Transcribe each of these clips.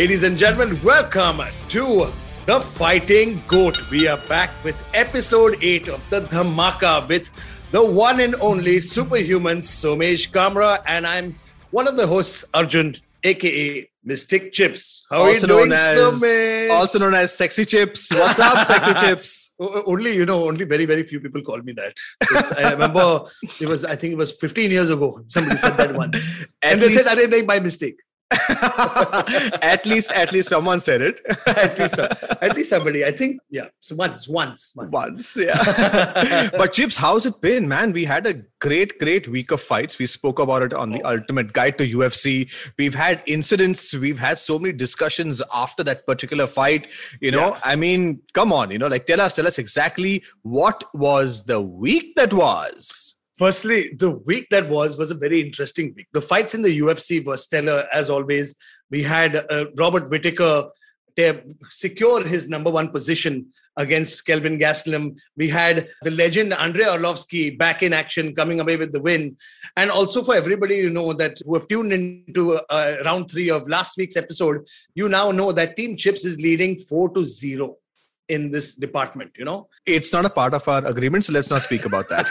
Ladies and gentlemen, welcome to The Fighting Goat. We are back with episode 8 of The Dhamaka with the one and only superhuman Somesh Kamra, and I'm one of the hosts, Arjun, aka Mystic Chips. How are you doing, Somesh? Also known as Sexy Chips. What's up, Sexy Chips? Only very, very few people call me that. I remember I think it was 15 years ago. Somebody said that once. And they said, I didn't make my mistake. at least someone said it. at least somebody. I think, yeah. So once, yeah. But Chips, how's it been, man? We had a great week of fights. We spoke about it on the Ultimate Guide to UFC. We've had incidents. We've had so many discussions after that particular fight. I mean, come on. Tell us exactly what was the week that was. Firstly, the week that was a very interesting week. The fights in the UFC were stellar, as always. We had Robert Whittaker secure his number one position against Kelvin Gastelum. We had the legend Andrei Arlovski back in action, coming away with the win. And also for everybody who have tuned into round 3 of last week's episode, you now know that Team Chips is leading 4-0 in this department, It's not a part of our agreement, so let's not speak about that.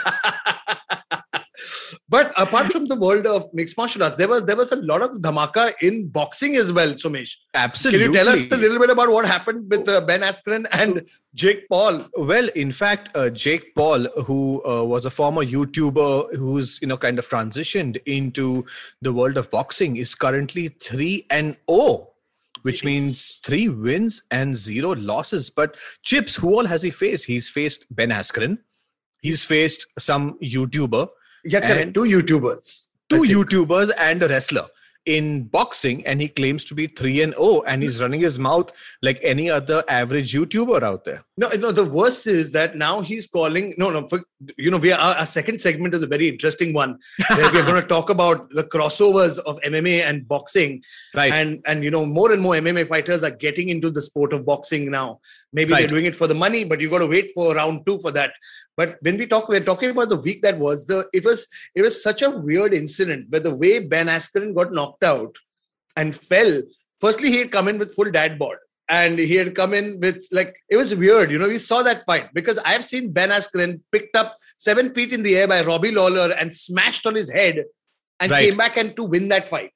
But apart from the world of mixed martial arts, there was a lot of dhamaka in boxing as well, Somesh. Absolutely. Can you tell us a little bit about what happened with Ben Askren and Jake Paul? Well, in fact, Jake Paul, who was a former YouTuber who's, kind of transitioned into the world of boxing, is currently 3-0. Which means 3 wins and 0 losses. But Chips, who all has he faced? He's faced Ben Askren. He's faced some YouTuber. Yeah, correct. Two YouTubers and a wrestler in boxing. And he claims to be 3-0. And he's running his mouth like any other average YouTuber out there. No, the worst is that now he's calling. Our second segment is a very interesting one. Where we're going to talk about the crossovers of MMA and boxing. Right. And more and more MMA fighters are getting into the sport of boxing now. Maybe they're doing it for the money, but you've got to wait for round 2 for that. But when we're talking about the week that was, it was such a weird incident where the way Ben Askren got knocked out and fell. Firstly, he had come in with full dad bod. And he had come in with, it was weird. We saw that fight because I've seen Ben Askren picked up 7 feet in the air by Robbie Lawler and smashed on his head and came back and to win that fight.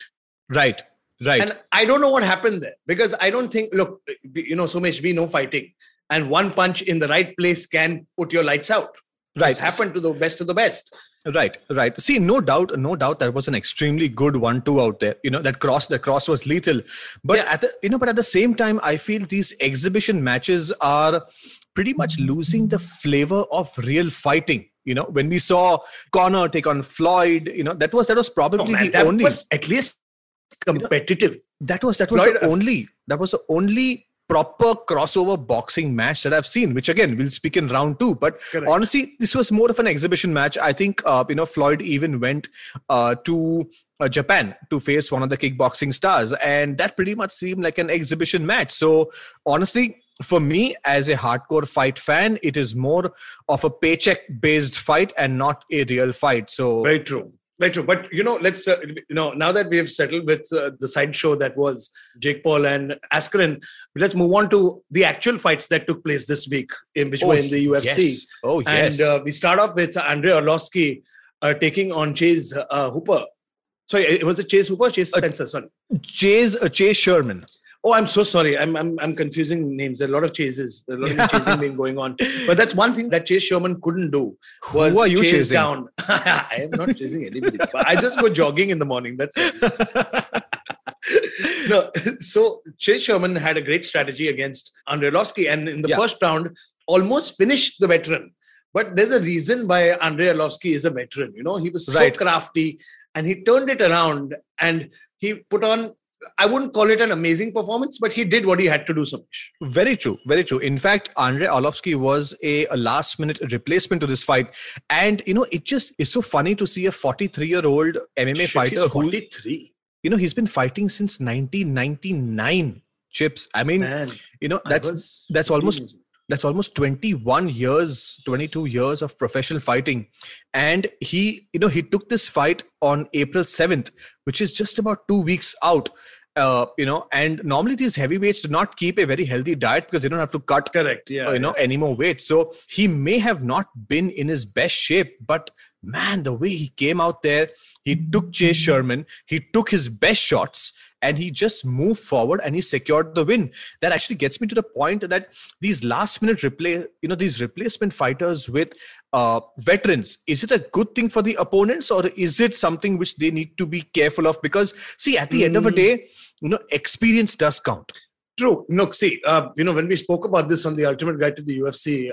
Right. And I don't know what happened there because I don't think, Somesh, we know fighting. And one punch in the right place can put your lights out. Right. It's happened to the best of the best. Right. See, no doubt that was an extremely good 1-2 out there. That cross was lethal. But at the same time, I feel these exhibition matches are pretty much losing the flavor of real fighting. When we saw Conor take on Floyd, that was probably the only. That was at least competitive. That was the only proper crossover boxing match that I've seen, which again, we'll speak in round 2. But correct. Honestly, this was more of an exhibition match. I think, Floyd even went to Japan to face one of the kickboxing stars. And that pretty much seemed like an exhibition match. So honestly, for me, as a hardcore fight fan, it is more of a paycheck-based fight and not a real fight. So Very true. But, let's, now that we have settled with the sideshow that was Jake Paul and Askren, let's move on to the actual fights that took place this week, which were in the UFC. Yes. Oh, yes. And we start off with Andrei Arlovski taking on Chase Hooper. Sorry, it was a Chase Hooper? Chase Spencer, sorry. Chase Sherman. Oh, I'm so sorry. I'm confusing names. There are a lot of chases. There are a lot of chasing being going on. But that's one thing that Chase Sherman couldn't do. Was who are you chasing? Down. I am not chasing anybody. But I just go jogging in the morning. That's it. So Chase Sherman had a great strategy against Andrei Arlovski. And in the first round, almost finished the veteran. But there's a reason why Andrei Arlovski is a veteran. He was so crafty. And he turned it around. And he put on... I wouldn't call it an amazing performance, but he did what he had to do, Somesh. Very true. In fact, Andrei Arlovski was a last-minute replacement to this fight. And, it just is so funny to see a 43-year-old MMA fighter who's 43. He's been fighting since 1999, Chips. I mean, that's almost 22 years of professional fighting. And he took this fight on April 7th, which is just about 2 weeks out. And normally these heavyweights do not keep a very healthy diet because they don't have to cut any more weight. So he may have not been in his best shape, but man, the way he came out there, he took Chase Sherman, he took his best shots, and he just moved forward and he secured the win. That actually gets me to the point that these last minute these replacement fighters with veterans, is it a good thing for the opponents, or is it something which they need to be careful of? Because see, at the end of the day, experience does count. True. Look, see, when we spoke about this on the Ultimate Guide to the UFC,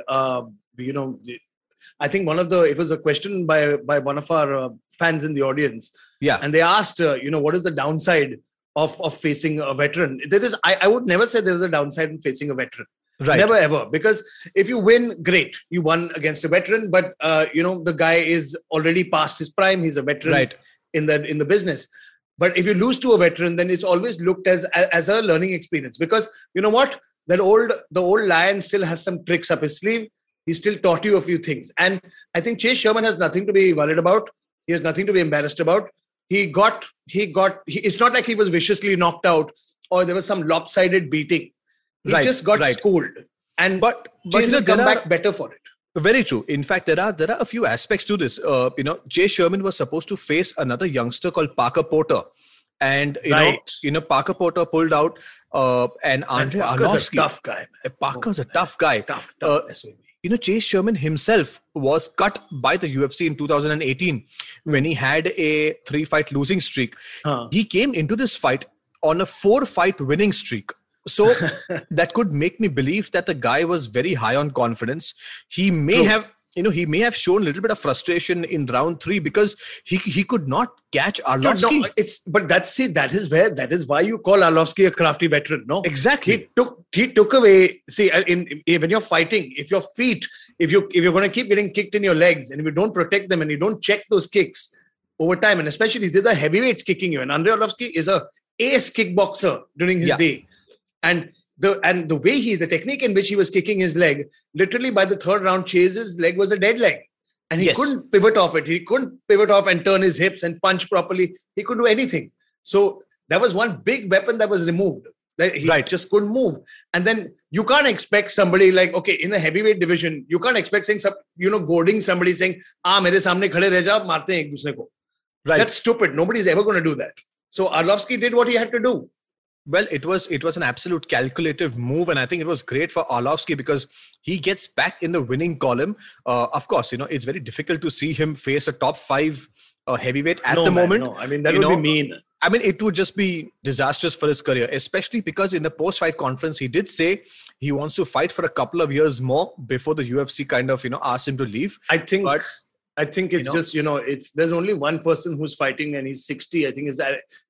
I think it was a question by one of our fans in the audience. Yeah. And they asked, what is the downside of facing a veteran? There is, I would never say there is a downside in facing a veteran. Right. Never, ever. Because if you win, great. You won against a veteran, but the guy is already past his prime. He's a veteran in the business. But if you lose to a veteran, then it's always looked as a learning experience. Because you know what? The old lion still has some tricks up his sleeve. He still taught you a few things. And I think Chase Sherman has nothing to be worried about. He has nothing to be embarrassed about. It's not like he was viciously knocked out or there was some lopsided beating. He just got schooled. And but Chase will come back better for it. Very true. In fact, there are a few aspects to this. Chase Sherman was supposed to face another youngster called Parker Porter. And, Parker Porter pulled out and Andrei Arlovski. Parker's a tough guy. Chase Sherman himself was cut by the UFC in 2018 when he had a 3-fight losing streak. Huh. He came into this fight on a 4-fight winning streak. So that could make me believe that the guy was very high on confidence. He may have... he may have shown a little bit of frustration in round 3 because he could not catch Arlovski. No, that is why you call Arlovski a crafty veteran. No, exactly. He took away. See, when you're fighting, if your feet, if you're going to keep getting kicked in your legs, and if you don't protect them and you don't check those kicks over time, and especially these are heavyweights kicking you, and Andrei Arlovski is an ace kickboxer during his day, and. The technique in which he was kicking his leg, literally by the third round, Chase's leg was a dead leg. And he couldn't pivot off it. He couldn't pivot off and turn his hips and punch properly. He couldn't do anything. So that was one big weapon that was removed. He just couldn't move. And then you can't expect somebody in the heavyweight division, you can't expect saying, goading somebody saying, mere samne khade reh ja, marte hain ek dusre ko. Right. That's stupid. Nobody's ever going to do that. So Arlovski did what he had to do. Well, it was an absolute calculative move, and I think it was great for Arlovski because he gets back in the winning column. Of course, it's very difficult to see him face a top 5 heavyweight at the moment. No. I mean, that would be mean. I mean, it would just be disastrous for his career, especially because in the post-fight conference, he did say he wants to fight for a couple of years more before the UFC kind of asked him to leave. I think it's just there's only one person who's fighting, and he's 60. I think is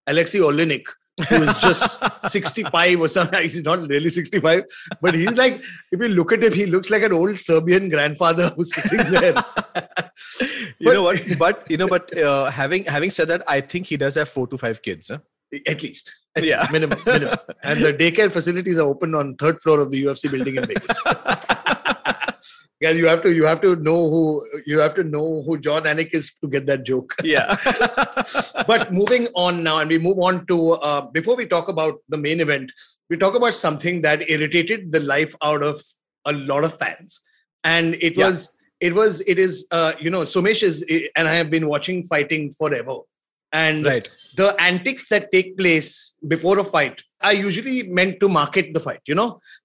Alexei Olenek. Who is just 65 or something. He's not really 65, but he's like, if you look at him, he looks like an old Serbian grandfather who's sitting there. But having said that, I think he does have 4 to 5 kids. Huh? At least. Yeah. Minimum. And the daycare facilities are open on 3rd floor of the UFC building in Vegas. Guys, you have to know who John Anik is to get that joke. Yeah. But moving on now, and we move on to before we talk about the main event, we talk about something that irritated the life out of a lot of fans, and it is Somesh and I have been watching fighting forever, and the antics that take place before a fight are usually meant to market the fight.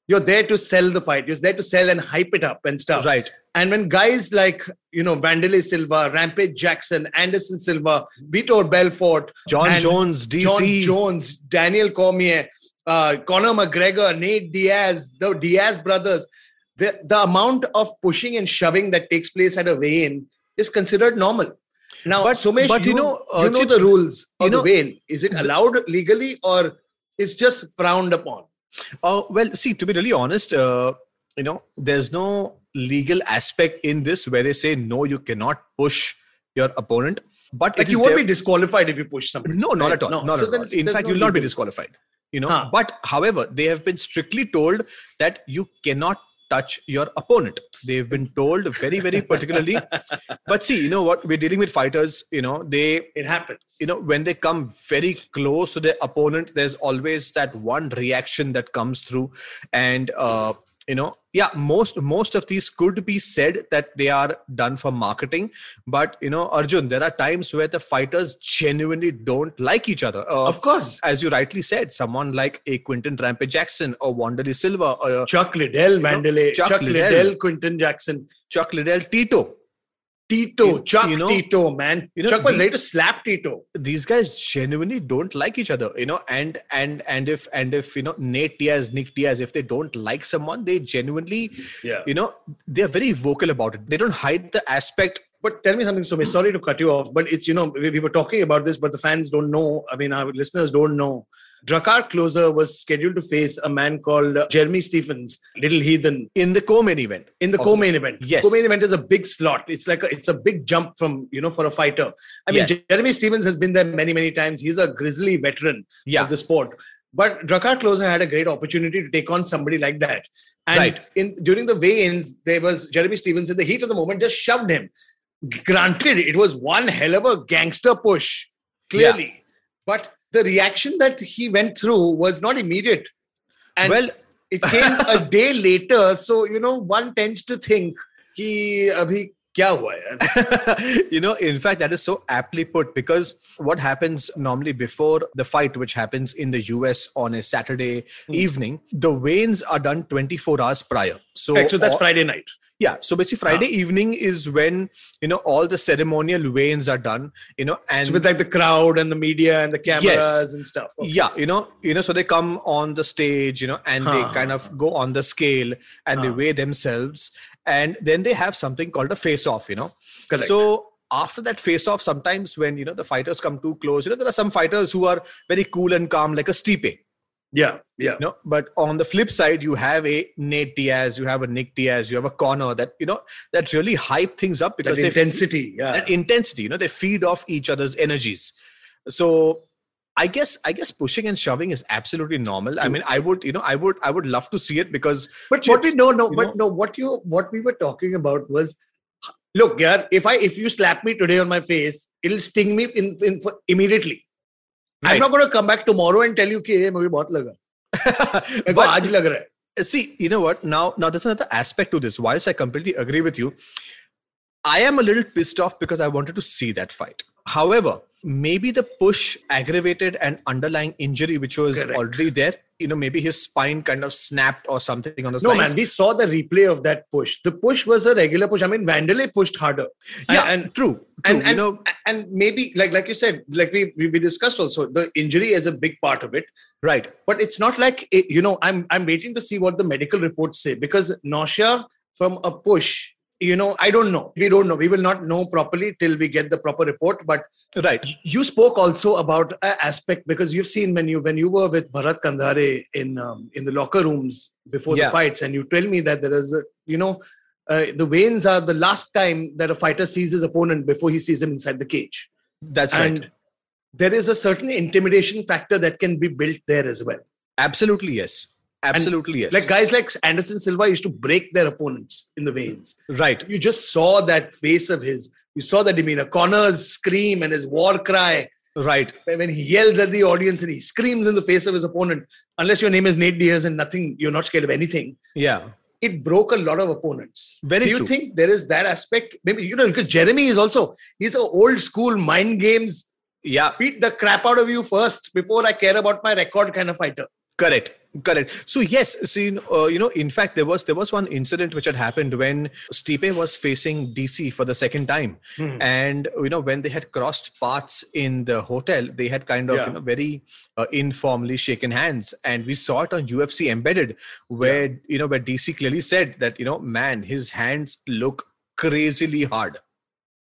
You're there to sell the fight. You're there to sell and hype it up and stuff. Right. And when guys like, Wanderlei Silva, Rampage Jackson, Anderson Silva, Vitor Belfort, John Jones, DC. John Jones, Daniel Cormier, Conor McGregor, Nate Diaz, the Diaz brothers, the amount of pushing and shoving that takes place at a weigh-in is considered normal. Now, Somesh, the rules of the weigh-in. Is it allowed legally or is just frowned upon? Well, see, to be really honest, there's no legal aspect in this where they say, no, you cannot push your opponent. But you won't be disqualified if you push somebody. No, not at all. No. In fact, you'll not be disqualified. But however, they have been strictly told that you cannot touch your opponent. They've been told very, very particularly. But see, you know what? We're dealing with fighters, you know, it happens. You know, when they come very close to their opponent, there's always that one reaction that comes through. And, you know, yeah, most of these could be said that they are done for marketing. But, you know, Arjun, there are times where the fighters genuinely don't like each other. Of course. As you rightly said, someone like a Quinton Rampage Jackson or Wanderlei Silva. Or Chuck Liddell, Wanderlei. Chuck Liddell, Quinton Jackson. Chuck Liddell, Tito. Chuck, man. You know, Chuck was ready to slap Tito. These guys genuinely don't like each other, you know, and if you know, Nate Diaz, Nick Diaz, if they don't like someone, they genuinely, you know, they're very vocal about it. They don't hide the aspect. But tell me something, Somesh, sorry to cut you off, but it's, you know, we were talking about this, but the fans don't know. I mean, our listeners don't know. Drakkar Klose was scheduled to face a man called Jeremy Stephens, Little Heathen. In the co-main event. Yes. Co-main event is a big slot. It's like it's a big jump from, you know, for a fighter. I mean, Jeremy Stephens has been there many, many times. He's a grizzly veteran of the sport. But Drakkar Klose had a great opportunity to take on somebody like that. And during the weigh-ins, there was Jeremy Stephens in the heat of the moment, just shoved him. Granted, it was one hell of a gangster push, clearly. Yeah. But the reaction that he went through was not immediate. And it came a day later. So, you know, one tends to think, ki abhi kya hua hai? You know, in fact, that is so aptly put, because what happens normally before the fight, which happens in the US on a Saturday evening, the weigh-ins are done 24 hours prior. So that's Friday night. Yeah. So basically Friday evening is when, you know, all the ceremonial weigh-ins are done, you know, and so with like the crowd and the media and the cameras and stuff. Okay. Yeah. You know, so they come on the stage, you know, and they kind of go on the scale and they weigh themselves, and then they have something called a face-off, you know. Correct. So after that face-off, sometimes when, you know, the fighters come too close, you know, there are some fighters who are very cool and calm, like a Stipe. Yeah, yeah. You know, but on the flip side, you have a Nate Diaz, you have a Nick Diaz, you have a Conor that, you know, that really hype things up because that intensity, you know, they feed off each other's energies. So I guess pushing and shoving is absolutely normal. I mean, I would love to see it because. But what we were talking about was, look, yeah, if you slap me today on my face, it'll sting me in immediately. Right. I'm not going to come back tomorrow and tell you that I'm very bad. See, you know what? Now there's another aspect to this. Whilst I completely agree with you, I am a little pissed off because I wanted to see that fight. However, maybe the push aggravated an underlying injury which was already there. You know, maybe his spine kind of snapped or something on the spine. No, man, we saw the replay of that push. The push was a regular push. I mean, Wanderlei pushed harder. Yeah, and true. And you know, and maybe like you said, like we discussed also, the injury is a big part of it. Right. But it's not like it, you know, I'm waiting to see what the medical reports say, because nausea from a push, you know, I don't know. We don't know. We will not know properly till we get the proper report. But right, you spoke also about an aspect, because you've seen when you were with Bharat Kandhare in the locker rooms before the fights, and you tell me that there is, the weigh-ins are the last time that a fighter sees his opponent before he sees him inside the cage. That's right. And there is a certain intimidation factor that can be built there as well. Absolutely, yes. Absolutely, yes. Like guys like Anderson Silva used to break their opponents in the veins. Right. You just saw that face of his. You saw that demeanor. Conor's scream and his war cry. Right. When he yells at the audience and he screams in the face of his opponent. Unless your name is Nate Diaz and nothing, you're not scared of anything. Yeah. It broke a lot of opponents. Very true. Do you think there is that aspect? Maybe, you know, because Jeremy is also, he's an old school mind games. Yeah. Beat the crap out of you first before I care about my record kind of fighter. Correct. So yes, in fact, there was one incident which had happened when Stipe was facing DC for the second time. And, you know, when they had crossed paths in the hotel, they had kind of, you know, very informally shaken hands. And we saw it on UFC Embedded where DC clearly said that, you know, man, his hands look crazily hard.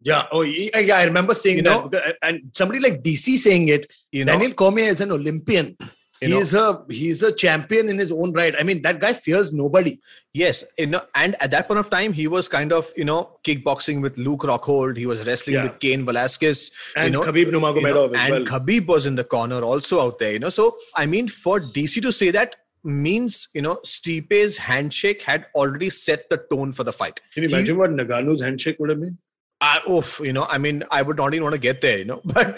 Yeah. Oh, yeah. I remember seeing that. And somebody like DC saying it, you know, Daniel Cormier is an Olympian. He's a champion in his own right. I mean, that guy fears nobody. Yes. You know, and at that point of time, he was kind of, you know, kickboxing with Luke Rockhold. He was wrestling with Cain Velasquez. And, you know, Khabib Nurmagomedov as well. And Khabib was in the corner also out there, you know. So, I mean, for DC to say that means, you know, Stipe's handshake had already set the tone for the fight. Can you imagine what Ngannou's handshake would have been? I would not even want to get there, you know. But,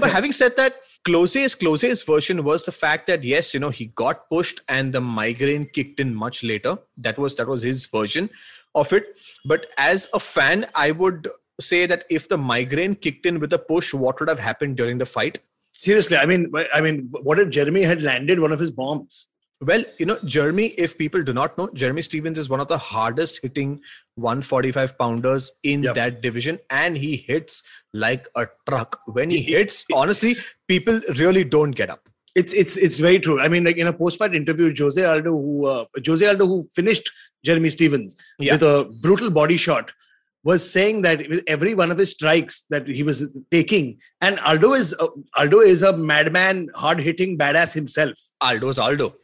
but having said that, Klose's version was the fact that, yes, you know, he got pushed and the migraine kicked in much later. That was his version of it. But as a fan, I would say that if the migraine kicked in with a push, what would have happened during the fight? Seriously, I mean, what if Jeremy had landed one of his bombs? Well, you know, Jeremy, if people do not know, Jeremy Stephens is one of the hardest hitting 145 pounders in that division. And he hits like a truck. When he hits, honestly, people really don't get up. It's very true. I mean, like in a post-fight interview, Jose Aldo, who finished Jeremy Stephens with a brutal body shot, was saying that with every one of his strikes that he was taking, and Aldo is a madman, hard-hitting badass himself. Aldo's Aldo.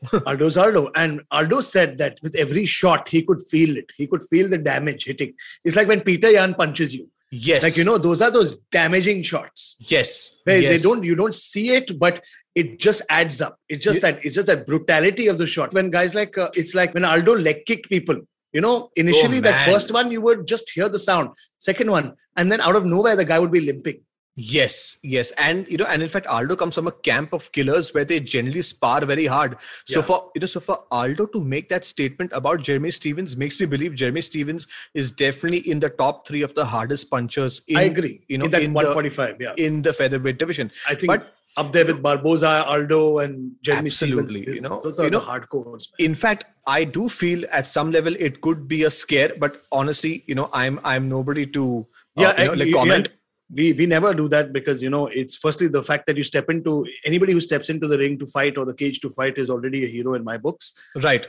And Aldo said that with every shot, he could feel it. He could feel the damage hitting. It's like when Peter Yan punches you. Yes. Like, you know, those are those damaging shots. Yes. You don't see it, but it just adds up. It's just that brutality of the shot. When guys like, it's like when Aldo leg kicked people, you know, initially that first one, you would just hear the sound. Second one, and then out of nowhere, the guy would be limping. Yes. And, you know, and in fact, Aldo comes from a camp of killers where they generally spar very hard. So for Aldo to make that statement about Jeremy Stephens makes me believe Jeremy Stephens is definitely in the top three of the hardest punchers. I agree. You know, in that 145, in the featherweight division. I think up there with Barboza, Aldo, and Jeremy Stephens. Absolutely, those are the hardcores. In fact, I do feel at some level it could be a scare, but honestly, you know, I'm nobody to comment. We never do that because, you know, it's firstly the fact that you step into anybody who steps into the ring to fight or the cage to fight is already a hero in my books. Right.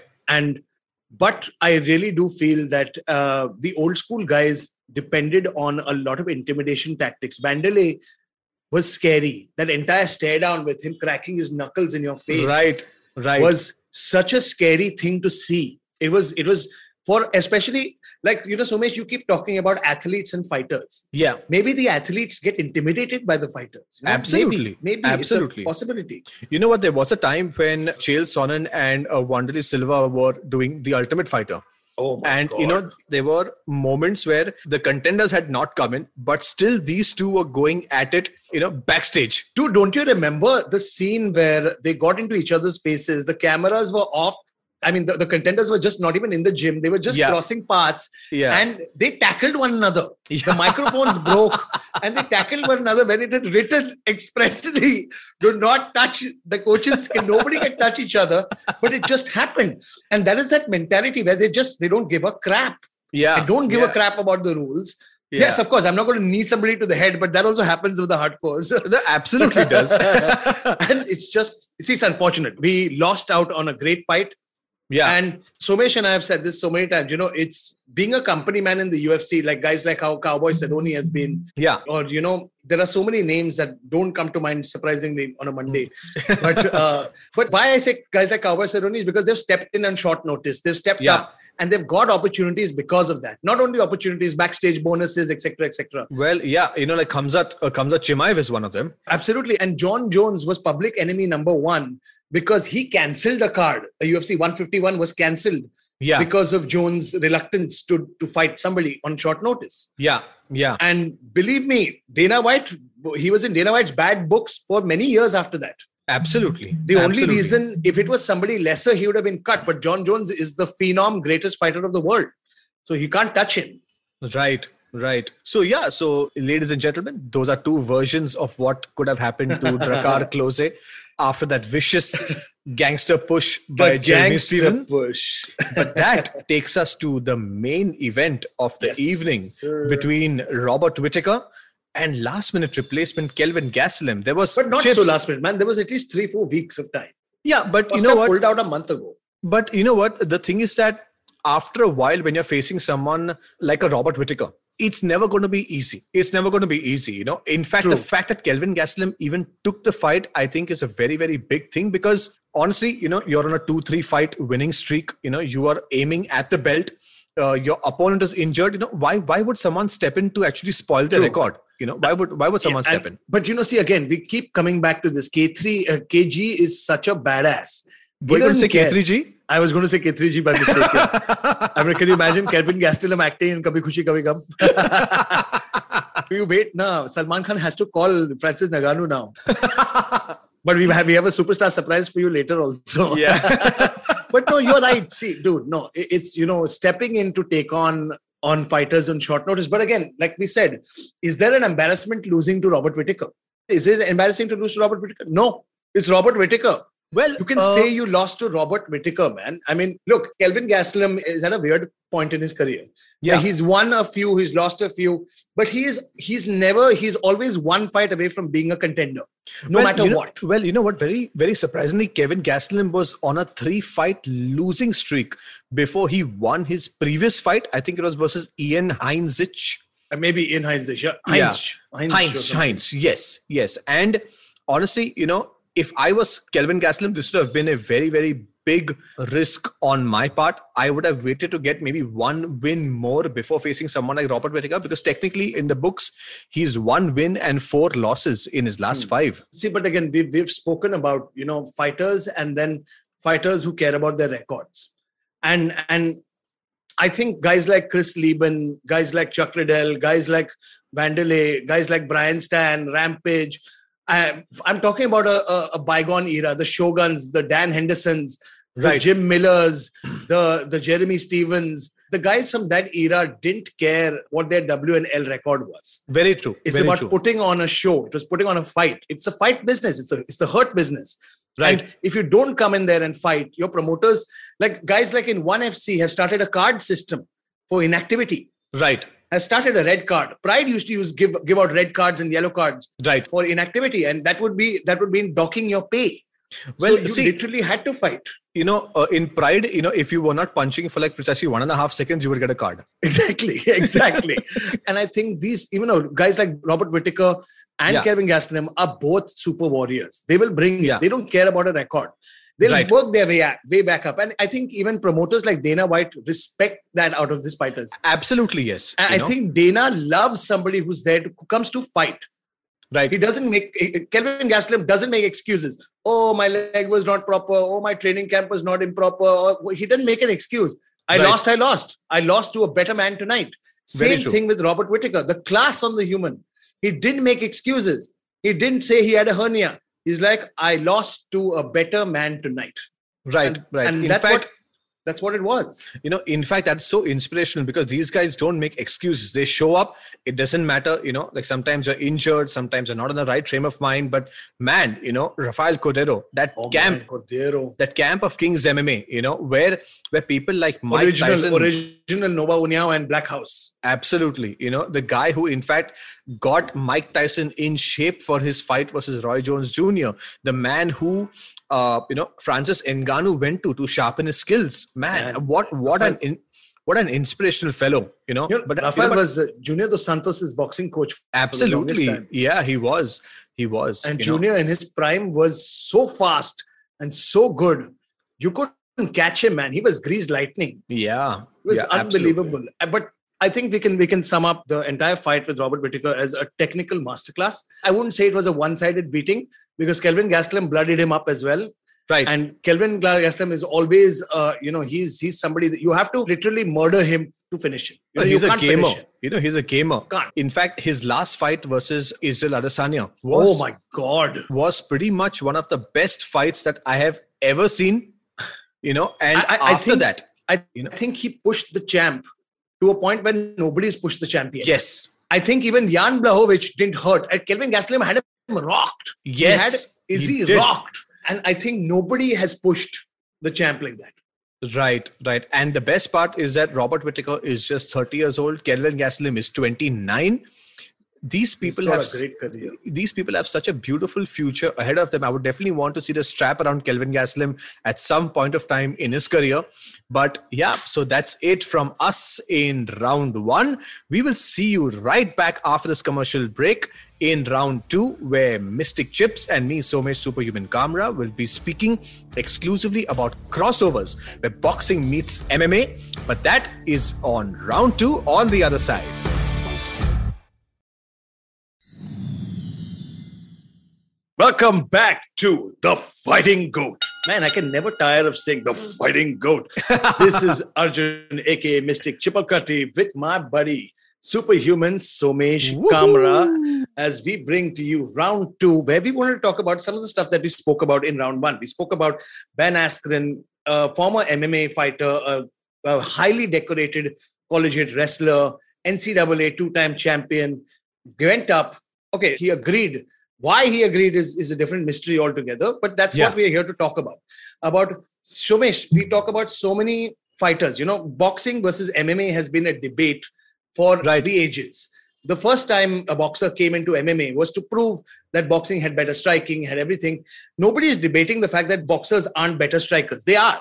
But I really do feel that the old school guys depended on a lot of intimidation tactics. Wanderlei was scary. That entire stare down with him cracking his knuckles in your face was such a scary thing to see. It was for especially, like, you know, Somesh, you keep talking about athletes and fighters. Yeah. Maybe the athletes get intimidated by the fighters. You know? Absolutely. Maybe absolutely. It's a possibility. You know what? There was a time when Chael Sonnen and Wanderlei Silva were doing The Ultimate Fighter. Oh my God. You know, there were moments where the contenders had not come in, but still these two were going at it, you know, backstage. Dude, don't you remember the scene where they got into each other's faces? The cameras were off. I mean, the contenders were just not even in the gym. They were just crossing paths and they tackled one another. Yeah. The microphones broke and they tackled one another when it had written expressly, do not touch the coaches. Nobody can touch each other, but it just happened. And that is that mentality where they don't give a crap. Yeah. They don't give a crap about the rules. Yeah. Yes, of course. I'm not going to knee somebody to the head, but that also happens with the hardcores. That absolutely does. And it's unfortunate. We lost out on a great fight. Yeah. And Somesh and I have said this so many times, you know, it's being a company man in the UFC, like guys like how Cowboy Cerrone has been. Yeah. Or, you know, there are so many names that don't come to mind, surprisingly, on a Monday. But why I say guys like Cowboy Cerrone is because they've stepped in on short notice. They've stepped up and they've got opportunities because of that. Not only opportunities, backstage bonuses, etc., etc. Well, yeah. You know, like Khamzat Chimaev is one of them. Absolutely. And John Jones was public enemy number one. Because he cancelled a card. The UFC 151 was cancelled because of Jones' reluctance to fight somebody on short notice. Yeah, yeah. And believe me, Dana White, he was in Dana White's bad books for many years after that. Absolutely. The only reason, if it was somebody lesser, he would have been cut. But John Jones is the phenom, greatest fighter of the world. So you can't touch him. Right. So ladies and gentlemen, those are two versions of what could have happened to Drakkar Klose after that vicious gangster push by Jeremy Stephens. But that takes us to the main event of the evening between Robert Whittaker and last-minute replacement Kelvin Gastelum. But not so last-minute, man. There was at least 3-4 weeks of time. Yeah, but you know what? Pulled out a month ago. But you know what? The thing is that after a while, when you're facing someone like a Robert Whittaker, it's never going to be easy. You know, in fact, the fact that Kelvin Gastelum even took the fight, I think is a very, very big thing because honestly, you know, you're on a 2-3 fight winning streak. You know, you are aiming at the belt. Your opponent is injured. You know, why would someone step in to actually spoil the record? You know, why would someone step in? But you know, see, again, we keep coming back to this. KG is such a badass Were you going to say K3G? I was going to say K3G by mistake. I mean, can you imagine Kelvin Gastelum acting in Kabhi Khushi Kabhi Gum? You wait, no. Salman Khan has to call Francis Ngannou now. But we have a superstar surprise for you later also. Yeah. But no, you're right. See, dude, no, it's, stepping in to take on fighters on short notice. But again, like we said, is there an embarrassment losing to Robert Whittaker? Is it embarrassing to lose to Robert Whittaker? No, it's Robert Whittaker. Well, you can say you lost to Robert Whittaker, man. I mean, look, Kelvin Gastelum is at a weird point in his career. Yeah, like he's won a few, he's lost a few, but he's always one fight away from being a contender, no matter what. Well, you know what? Very, very surprisingly, Kelvin Gastelum was on a 3-fight losing streak before he won his previous fight. I think it was versus Ian Heinisch. Maybe Ian Heinisch. Yeah. Heinisch. Yes. And honestly, if I was Kelvin Gastelum, this would have been a very, very big risk on my part. I would have waited to get maybe one win more before facing someone like Robert Whittaker, because technically in the books, he's 1 win and 4 losses in his last 5. See, but again, we've spoken about, fighters and then fighters who care about their records. And I think guys like Chris Lieben, guys like Chuck Liddell, guys like Wanderlei, guys like Brian Stan, Rampage, I'm talking about a bygone era, the Shoguns, the Dan Hendersons, the Jim Millers, the Jeremy Stephens. The guys from that era didn't care what their WNL record was. Very true. It's about putting on a show. It was putting on a fight. It's a fight business. It's the hurt business. Right. And if you don't come in there and fight, your promoters, like guys like in 1FC have started a card system for inactivity. Right. Has started a red card. Pride used to give out red cards and yellow cards for inactivity, and that would be in docking your pay. Well, so you literally had to fight. In Pride, if you were not punching for like precisely 1.5 seconds, you would get a card. Exactly. And I think these, guys like Robert Whittaker and Kelvin Gastelum are both super warriors. They will bring. Yeah. They don't care about a record. They'll work their way back up. And I think even promoters like Dana White respect that out of these fighters. Absolutely, yes. I think Dana loves somebody who's there, who comes to fight. Right. Kelvin Gastelum doesn't make excuses. Oh, my leg was not proper. Oh, my training camp was not improper. He doesn't make an excuse. I lost. I lost to a better man tonight. Same thing with Robert Whittaker. The class on the human. He didn't make excuses. He didn't say he had a hernia. He's like, I lost to a better man tonight. Right. And that's what it was. In fact, that's so inspirational because these guys don't make excuses. They show up. It doesn't matter, like sometimes you're injured, sometimes you're not in the right frame of mind. But man, Rafael Cordero, that camp of Kings MMA, where people like Mike Tyson. Original Nova Uniao and Black House. Absolutely. The guy who in fact got Mike Tyson in shape for his fight versus Roy Jones Jr. The man who, Francis Ngannou went to sharpen his skills. Man. What an inspirational fellow, But Rafael was Junior Dos Santos' boxing coach. Absolutely. Yeah, he was. And Junior in his prime was so fast and so good. You couldn't catch him, man. He was greased lightning. Yeah. It was unbelievable. Absolutely. But I think we can sum up the entire fight with Robert Whittaker as a technical masterclass. I wouldn't say it was a one-sided beating because Kelvin Gastelum bloodied him up as well. Right. And Kelvin Gastelum is always, he's somebody that you have to literally murder him to finish him. He's a gamer. He's a gamer. In fact, his last fight versus Israel Adesanya was, oh my God, was pretty much one of the best fights that I have ever seen. And I think he pushed the champ to a point when nobody's pushed the champion. Yes. I think even Jan Blachowicz didn't hurt. Kelvin Gastelum had him rocked. Yes. Izzy rocked. And I think nobody has pushed the champ like that. Right. And the best part is that Robert Whittaker is just 30 years old. Kelvin Gastelum is 29. These people have such a beautiful future ahead of them. I would definitely want to see the strap around Kelvin Gastelum at some point of time in his career. But yeah, so that's it from us in round 1. We will see you right back after this commercial break in round 2, where Mystic Chips and me, Somesh Superhuman Kamra, will be speaking exclusively about crossovers where boxing meets MMA. But that is on round 2 on the other side. Welcome back to The Fighting Goat. Man, I can never tire of saying the Fighting Goat. This is Arjun, aka Mystic Chippakati, with my buddy, Superhuman Somesh Kamra, as we bring to you round two, where we want to talk about some of the stuff that we spoke about in round one. We spoke about Ben Askren, a former MMA fighter, a highly decorated collegiate wrestler, NCAA two-time champion, went up. Okay, he agreed. Why he agreed is a different mystery altogether, but that's what we are here to talk about. About Somesh, we talk about so many fighters. You know, boxing versus MMA has been a debate for the ages. The first time a boxer came into MMA was to prove that boxing had better striking, had everything. Nobody is debating the fact that boxers aren't better strikers. They are.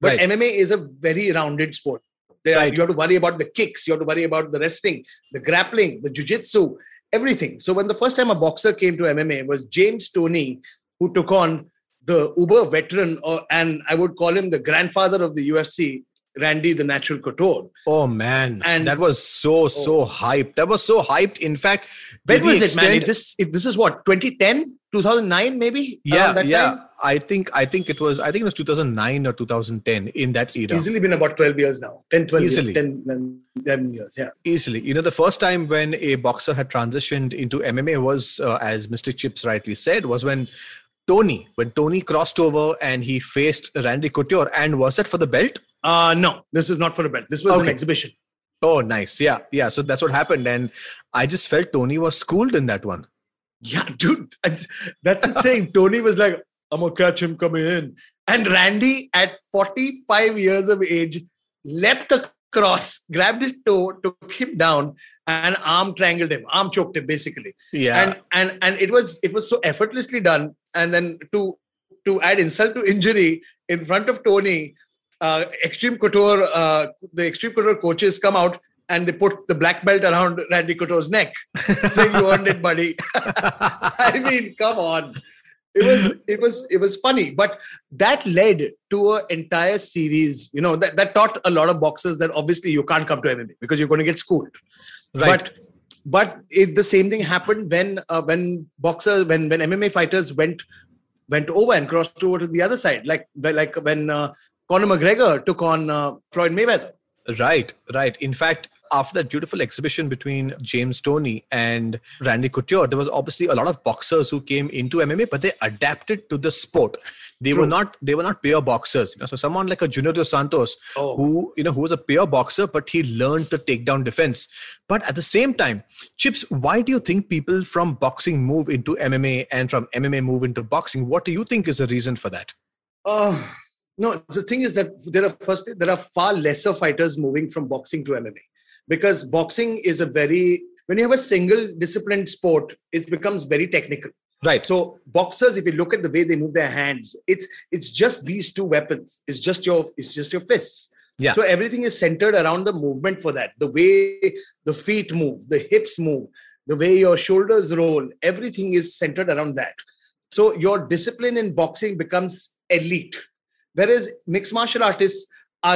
But MMA is a very rounded sport. You have to worry about the kicks. You have to worry about the wrestling, the grappling, the jiu-jitsu, everything. So when the first time a boxer came to MMA was James Toney, who took on the uber veteran, and I would call him the grandfather of the UFC, Randy the Natural Couture. Oh man, and that was so hyped. That was so hyped. In fact, when was it, man? This is what, 2010, 2009, maybe. Time? I think it was 2009 or 2010 in that era. Easily been about 12 years now. 10 years. Yeah, easily. You know, the first time when a boxer had transitioned into MMA was, as Mr. Chips rightly said, was when Toney crossed over and he faced Randy Couture. And was that for the belt? No, this is not for a bet. This was an exhibition. Oh, nice. Yeah. So that's what happened. And I just felt Toney was schooled in that one. Yeah, dude. That's the thing. Toney was like, I'm going to catch him coming in. And Randy, at 45 years of age, leapt across, grabbed his toe, took him down, and arm choked him, basically. Yeah. And it was so effortlessly done. And then to add insult to injury, in front of Toney, the Extreme Couture coaches come out and they put the black belt around Randy Couture's neck, saying, "You earned it, buddy." I mean, come on. It was funny, but that led to an entire series. You know, that taught a lot of boxers that obviously you can't come to MMA because you're going to get schooled. Right. But the same thing happened when MMA fighters went over and crossed over to the other side, like when. Conor McGregor took on Floyd Mayweather. Right. In fact, after that beautiful exhibition between James Toney and Randy Couture, there was obviously a lot of boxers who came into MMA, but they adapted to the sport. They True. were not pure boxers. You know, so someone like a Junior Dos Santos, who was a pure boxer, but he learned the takedown defense. But at the same time, Chips, why do you think people from boxing move into MMA and from MMA move into boxing? What do you think is the reason for that? No, the thing is that there are far lesser fighters moving from boxing to MMA, because boxing is when you have a single disciplined sport, it becomes very technical. Right. So boxers, if you look at the way they move their hands, it's just these two weapons. It's just your fists. Yeah. So everything is centered around the movement for that. The way the feet move, the hips move, the way your shoulders roll, everything is centered around that. So your discipline in boxing becomes elite. Whereas mixed martial artists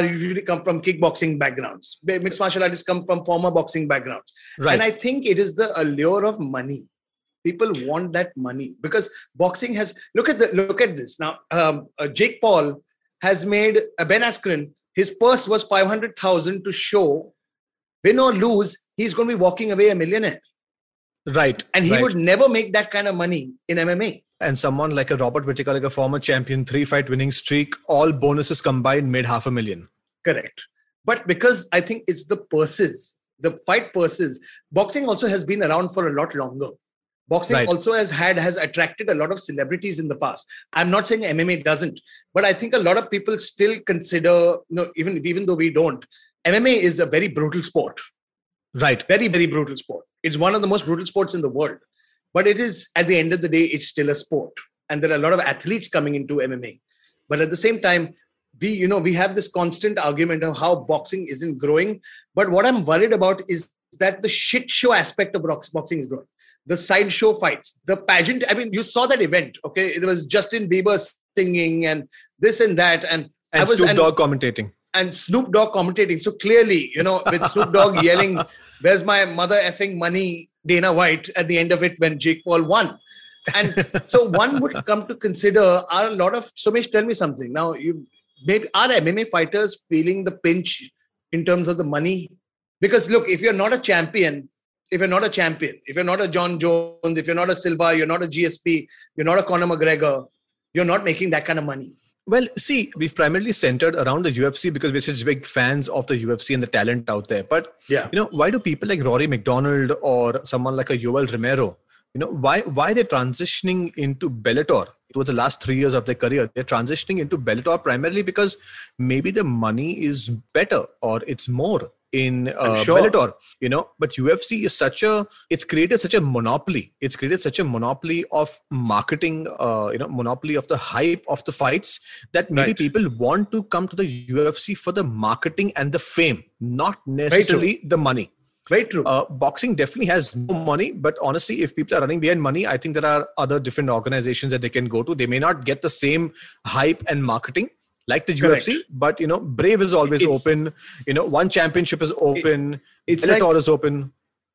usually come from kickboxing backgrounds. Mixed martial artists come from former boxing backgrounds. Right. And I think it is the allure of money. People want that money because boxing has... Look at this. Now, Jake Paul has made Ben Askren, his purse was $500,000 to show, win or lose, he's going to be walking away a millionaire. Right. And he would never make that kind of money in MMA. And someone like a Robert Whittaker, like a former champion, 3-fight winning streak, all bonuses combined made $500,000. Correct. But because I think it's the purses, the fight purses, boxing also has been around for a lot longer. Boxing also has attracted a lot of celebrities in the past. I'm not saying MMA doesn't, but I think a lot of people still consider, even though we don't, MMA is a very brutal sport. Right. Very, very brutal sport. It's one of the most brutal sports in the world. But it is, at the end of the day, it's still a sport. And there are a lot of athletes coming into MMA. But at the same time, we have this constant argument of how boxing isn't growing. But what I'm worried about is that the shit show aspect of boxing is growing. The sideshow fights, the pageant. I mean, you saw that event, okay? It was Justin Bieber singing and this and that. And Snoop Dogg commentating. And Snoop Dogg commentating. So clearly, with Snoop Dogg yelling, "Where's my mother effing money?" Dana White at the end of it when Jake Paul won. And so one would come to consider, are a lot of, Somesh, tell me something. Now, you maybe are MMA fighters feeling the pinch in terms of the money? Because look, if you're not a champion, if you're not a John Jones, if you're not a Silva, you're not a GSP, you're not a Conor McGregor, you're not making that kind of money. Well, see, we've primarily centered around the UFC because we're such big fans of the UFC and the talent out there. But, you know, why do people like Rory McDonald or someone like a Yoel Romero, you know, why they're transitioning into Bellator? It was the last 3 years of their career. They're transitioning into Bellator primarily because maybe the money is better or it's more in Bellator, you know. But UFC is such a, it's created such a monopoly. It's created such a monopoly of marketing, you know, monopoly of the hype of the fights that maybe people want to come to the UFC for the marketing and the fame, not necessarily the money. Very true. Boxing definitely has no money, but honestly, if people are running behind money, I think there are other different organizations that they can go to. They may not get the same hype and marketing like the UFC, but you know, Brave is always open. You know, One Championship is open. Bellator is open.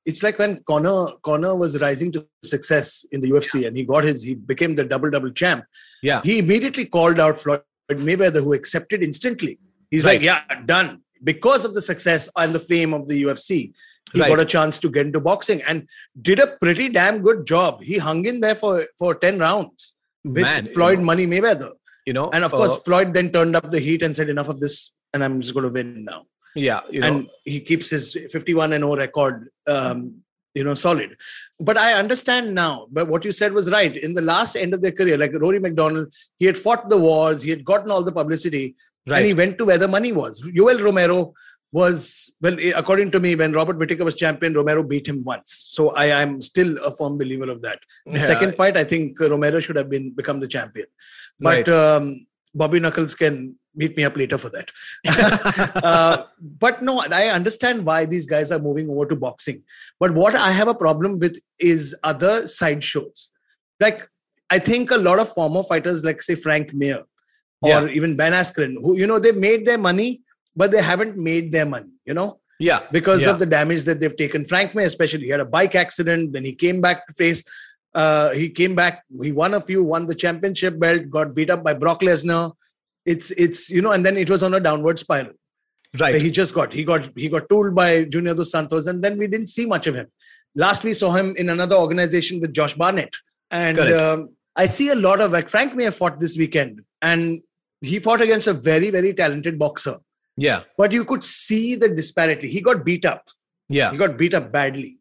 It's like when Conor was rising to success in the UFC, and he became the double champ. Yeah, he immediately called out Floyd Mayweather, who accepted instantly. He's like, yeah, done, because of the success and the fame of the UFC. He got a chance to get into boxing and did a pretty damn good job. He hung in there for 10 rounds with Floyd Money Mayweather. You know, and of course, Floyd then turned up the heat and said, enough of this, and I'm just going to win now. Yeah. You know. And he keeps his 51-0 record, you know, solid. But I understand now, but what you said was right. In the last end of their career, like Rory McDonald, he had fought the wars, he had gotten all the publicity, and he went to where the money was. Yoel Romero was, well, according to me, when Robert Whittaker was champion, Romero beat him once. So I'm still a firm believer of that. The second fight, I think Romero should have become the champion. But Bobby Knuckles can beat me up later for that. But no, I understand why these guys are moving over to boxing. But what I have a problem with is other side shows. Like, I think a lot of former fighters, like say Frank Mir or even Ben Askren, who, you know, they made their money, but they haven't made their money, you know? Yeah. Because of the damage that they've taken. Frank Mir especially, he had a bike accident, then he came back to face... he won a few, won the championship belt, got beat up by Brock Lesnar. It's you know, and then it was on a downward spiral. Right. He got tooled by Junior Dos Santos, and then we didn't see much of him. Last we saw him in another organization with Josh Barnett. And I see a lot of, like, Frank Mir fought this weekend, and he fought against a very, very talented boxer. Yeah. But you could see the disparity. He got beat up. Yeah. He got beat up badly.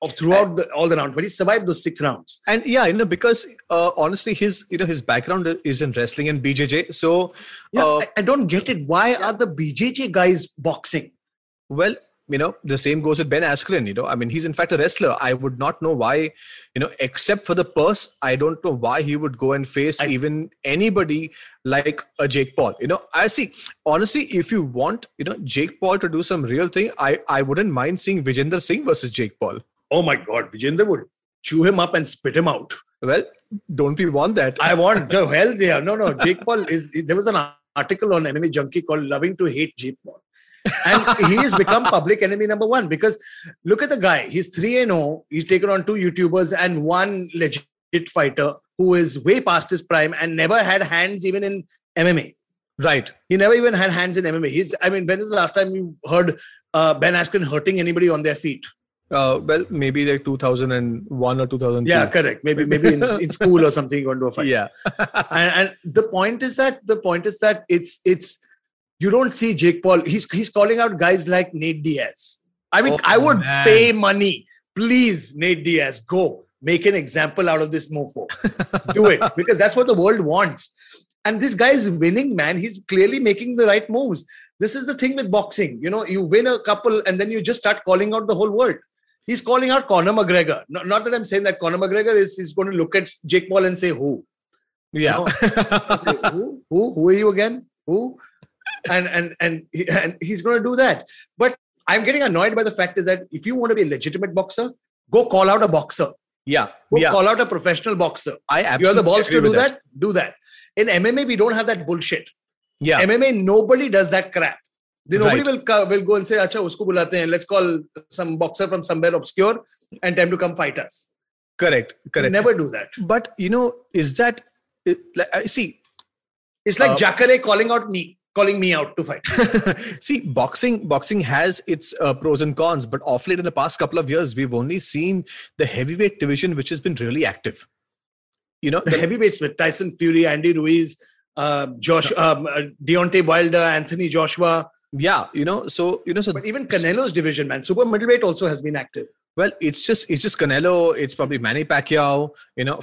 All the round, but he survived those 6 rounds. And you know, because honestly, his background is in wrestling and BJJ. So I don't get it. Why are the BJJ guys boxing? Well, you know, the same goes with Ben Askren. You know, I mean, he's in fact a wrestler. I would not know why, you know, except for the purse, I don't know why he would go and face even anybody like a Jake Paul. You know, I see. Honestly, if you want, you know, Jake Paul to do some real thing, I wouldn't mind seeing Vijender Singh versus Jake Paul. Oh my God, Vijender would chew him up and spit him out. Well, don't we want that? I want. No, hell yeah. No. Jake Paul is... There was an article on MMA Junkie called Loving to Hate Jake Paul. And he has become public enemy number 1 because look at the guy. He's 3-0. He's taken on 2 YouTubers and 1 legit fighter who is way past his prime and never had hands even in MMA. Right. He never even had hands in MMA. When is the last time you heard Ben Askren hurting anybody on their feet? Well, maybe like 2001 or 2002. Yeah, correct. Maybe in school or something, you want to a fight. Yeah. and the point is that it's you don't see Jake Paul. He's calling out guys like Nate Diaz. I mean, I would pay money. Please, Nate Diaz, go make an example out of this mofo. Do it, because that's what the world wants. And this guy is winning, man. He's clearly making the right moves. This is the thing with boxing. You know, you win a couple and then you just start calling out the whole world. He's calling out Conor McGregor. Not that I'm saying that Conor McGregor is going to look at Jake Paul and say, who? Yeah. You know, say, who? Who are you again? Who? And he's going to do that. But I'm getting annoyed by the fact is that if you want to be a legitimate boxer, go call out a boxer. Yeah. Go call out a professional boxer. I absolutely... You have the balls to do that? Do that. In MMA, we don't have that bullshit. Yeah. MMA, nobody does that crap. Nobody will go and say, "Acha, usko bulate hain. Let's call some boxer from somewhere obscure and tell him to come fight us." Correct. Never do that. But you know, is that see? It's like Jacare calling me out to fight. See, boxing has its pros and cons, but off late in the past couple of years, we've only seen the heavyweight division, which has been really active. You know, the heavyweights with Tyson Fury, Andy Ruiz, Deontay Wilder, Anthony Joshua. Yeah, you know, but even Canelo's division, man, super middleweight also has been active. Well, it's just Canelo. It's probably Manny Pacquiao. You know,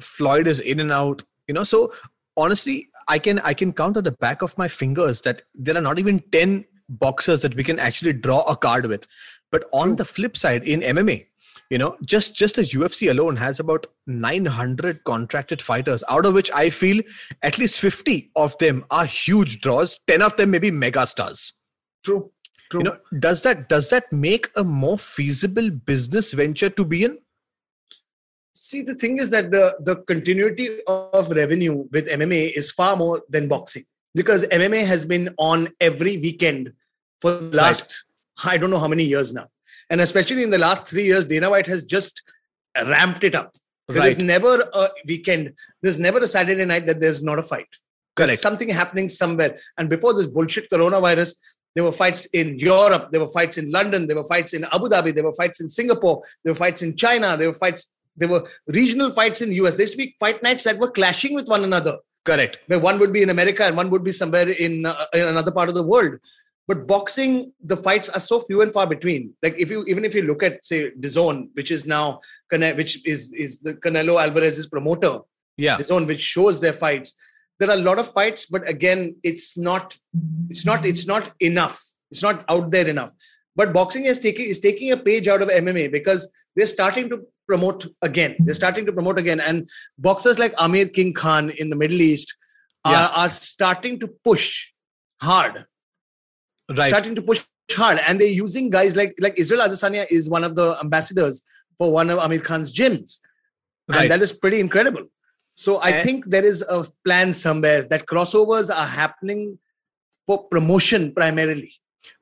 Floyd, is in and out. You know, so honestly, I can count on the back of my fingers that there are not even 10 boxers that we can actually draw a card with. But on the flip side, in MMA, you know, just as UFC alone has about 900 contracted fighters, out of which I feel at least 50 of them are huge draws. 10 of them may be mega stars. True. You know, does that make a more feasible business venture to be in? See, the thing is that the continuity of revenue with MMA is far more than boxing, because MMA has been on every weekend for the last, I don't know how many years now. And especially in the last 3 years, Dana White has just ramped it up. There's never a weekend. There's never a Saturday night that there's not a fight. Correct. There's something happening somewhere. And before this bullshit coronavirus, there were fights in Europe. There were fights in London. There were fights in Abu Dhabi. There were fights in Singapore. There were fights in China. There were regional fights in the US. There used to be fight nights that were clashing with one another. Correct. Where one would be in America and one would be somewhere in another part of the world. But boxing, the fights are so few and far between. Like if you look at, say, DAZN, which is the Canelo Alvarez's promoter. Yeah. DAZN, which shows their fights. There are a lot of fights, but again, it's not enough. It's not out there enough. But boxing is taking a page out of MMA, because they're starting to promote again. And boxers like Amir King Khan in the Middle East are starting to push hard. Right. And they're using guys like Israel Adesanya is one of the ambassadors for one of Amir Khan's gyms. Right. And that is pretty incredible. So I think there is a plan somewhere that crossovers are happening for promotion primarily.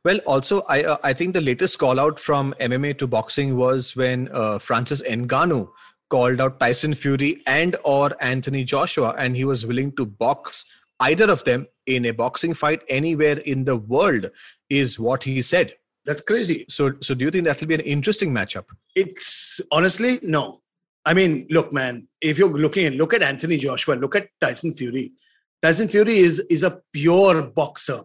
Well, also, I think the latest call out from MMA to boxing was when Francis Ngannou called out Tyson Fury and or Anthony Joshua, and he was willing to box either of them in a boxing fight anywhere in the world, is what he said. That's crazy. So do you think that will be an interesting matchup? It's honestly, no. I mean, look, man, if you're look at Anthony Joshua, look at Tyson Fury. Tyson Fury is a pure boxer.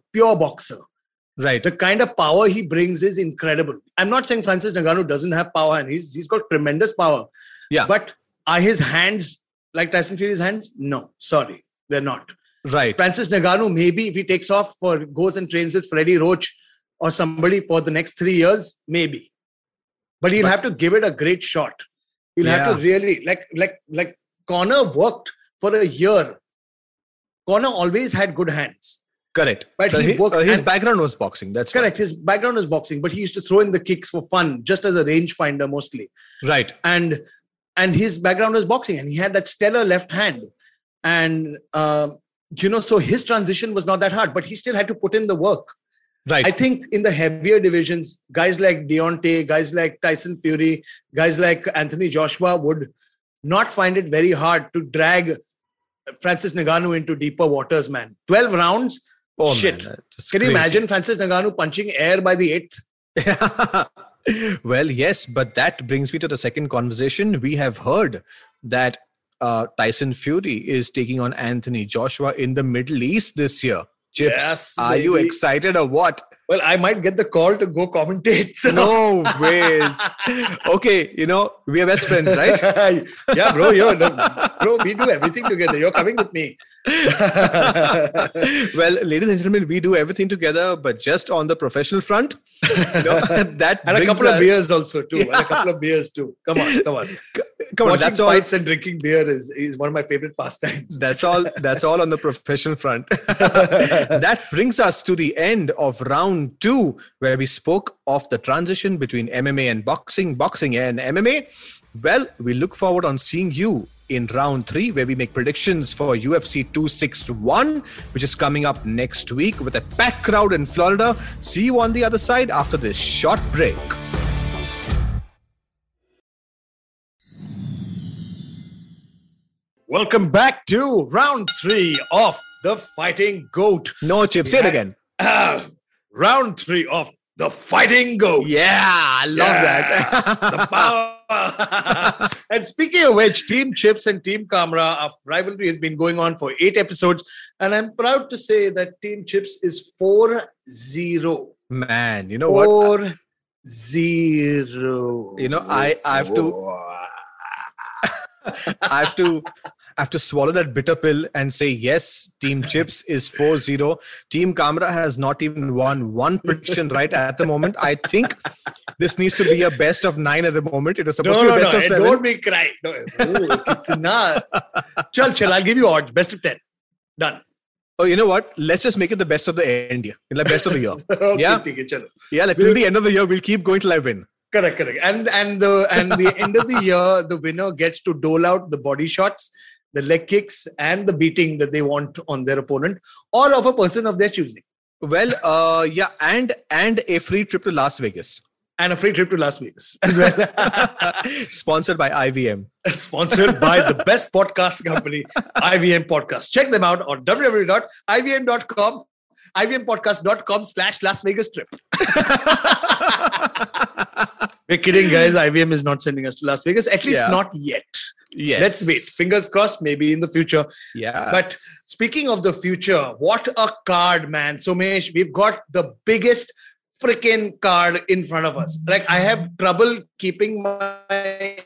Right. The kind of power he brings is incredible. I'm not saying Francis Ngannou doesn't have power, and he's got tremendous power. Yeah. But are his hands like Tyson Fury's hands? No, sorry, they're not. Right. Francis Ngannou, maybe if he takes off or goes and trains with Freddie Roach or somebody for the next 3 years, maybe. But he'll have to give it a great shot. He'll have to really, like Conor worked for a year. Conor always had good hands. Correct. But he worked. His background was boxing. That's correct. Right. His background was boxing, but he used to throw in the kicks for fun, just as a rangefinder mostly. Right. And his background was boxing, and he had that stellar left hand. And you know, so his transition was not that hard, but he still had to put in the work. Right. I think in the heavier divisions, guys like Deontay, guys like Tyson Fury, guys like Anthony Joshua would not find it very hard to drag Francis Ngannou into deeper waters, man. 12 rounds, oh, shit. Man, can you imagine Francis Ngannou punching air by the 8th? Well, yes, but that brings me to the second conversation. We have heard that Tyson Fury is taking on Anthony Joshua in the Middle East this year. Chips, yes, are you excited or what? Well, I might get the call to go commentate. So. No ways. Okay, you know, we are best friends, right? Yeah, bro, bro, we do everything together. You're coming with me. Well, ladies and gentlemen, we do everything together, but just on the professional front. You know, and a couple of beers also, too. Yeah. And a couple of beers, too. Come on. Watching that's fights all, and drinking beer is one of my favorite pastimes. That's all on the professional front. That brings us to the end of round 2, where we spoke of the transition between MMA and boxing and MMA. Well, we look forward on seeing you in round 3, where we make predictions for UFC 261, which is coming up next week with a packed crowd in Florida. See you on the other side after this short break. Welcome back to round three of The Fighting Goat. No, Chip, say it again. Round three of The Fighting Goat. Yeah, I love that. The power. And speaking of which, Team Chips and Team Kamra, our rivalry has been going on for 8 episodes. And I'm proud to say that Team Chips is 4-0. Man, you know what? 4-0. You know, I have to swallow that bitter pill and say, yes, Team Chips is 4-0. Team Kamra has not even won one prediction right at the moment. I think this needs to be a best of 9 at the moment. It was supposed to be best of 7. Don't make cry. No. Chal, I'll give you odds. Best of 10. Done. Oh, you know what? Let's just make it the best of the end. Like best of the year. Okay, yeah. Yeah, like till the end of the year, we'll keep going till I win. Correct. And the end of the year, the winner gets to dole out the body shots, the leg kicks, and the beating that they want on their opponent or of a person of their choosing. Well, yeah, and a free trip to Las Vegas. And a free trip to Las Vegas as well. Sponsored by IVM. Sponsored by the best podcast company, IVM Podcast. Check them out on www.ivm.com, ivmpodcast.com/Las Vegas trip. We're kidding, guys. IVM is not sending us to Las Vegas. At least not yet. Yes. Let's wait. Fingers crossed, maybe in the future. Yeah. But speaking of the future, what a card, man. Somesh, we've got the biggest freaking card in front of us. Like, I have trouble keeping my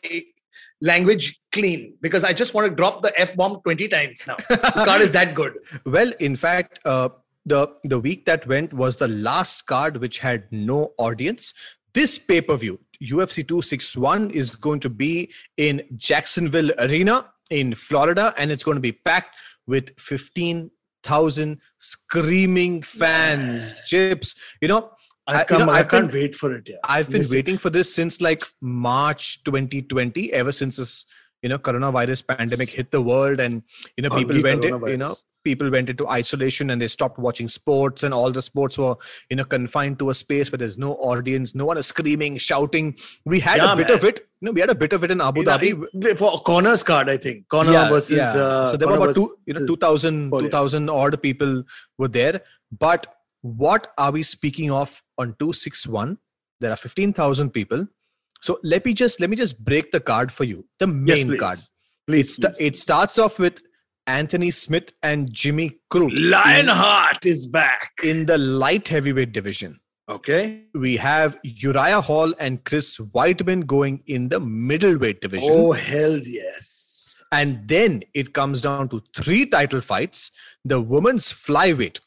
language clean because I just want to drop the F-bomb 20 times now. The card is that good. Well, in fact, the week that went was the last card which had no audience. This pay-per-view, UFC 261, is going to be in Jacksonville Arena in Florida, and it's going to be packed with 15,000 screaming fans. Chips, you know, I can't wait for it. Yeah. I've been waiting for this since like March 2020, ever since this, you know, coronavirus pandemic hit the world, and you know, people went into isolation and they stopped watching sports, and all the sports were, you know, confined to a space where there's no audience, no one is screaming, shouting. We had a bit of it. You know, we had a bit of it in Abu Dhabi for Conor's card, I think. Conor versus. So there Conor were about 2,000 odd people were there. But what are we speaking of on 261? There are 15,000 people. So let me just break the card for you. The main card. Please. It starts off with Anthony Smith and Jimmy Crute. Lionheart is back in the light heavyweight division. Okay. We have Uriah Hall and Chris Weidman going in the middleweight division. Oh, hell yes. And then it comes down to 3 title fights. The women's flyweight,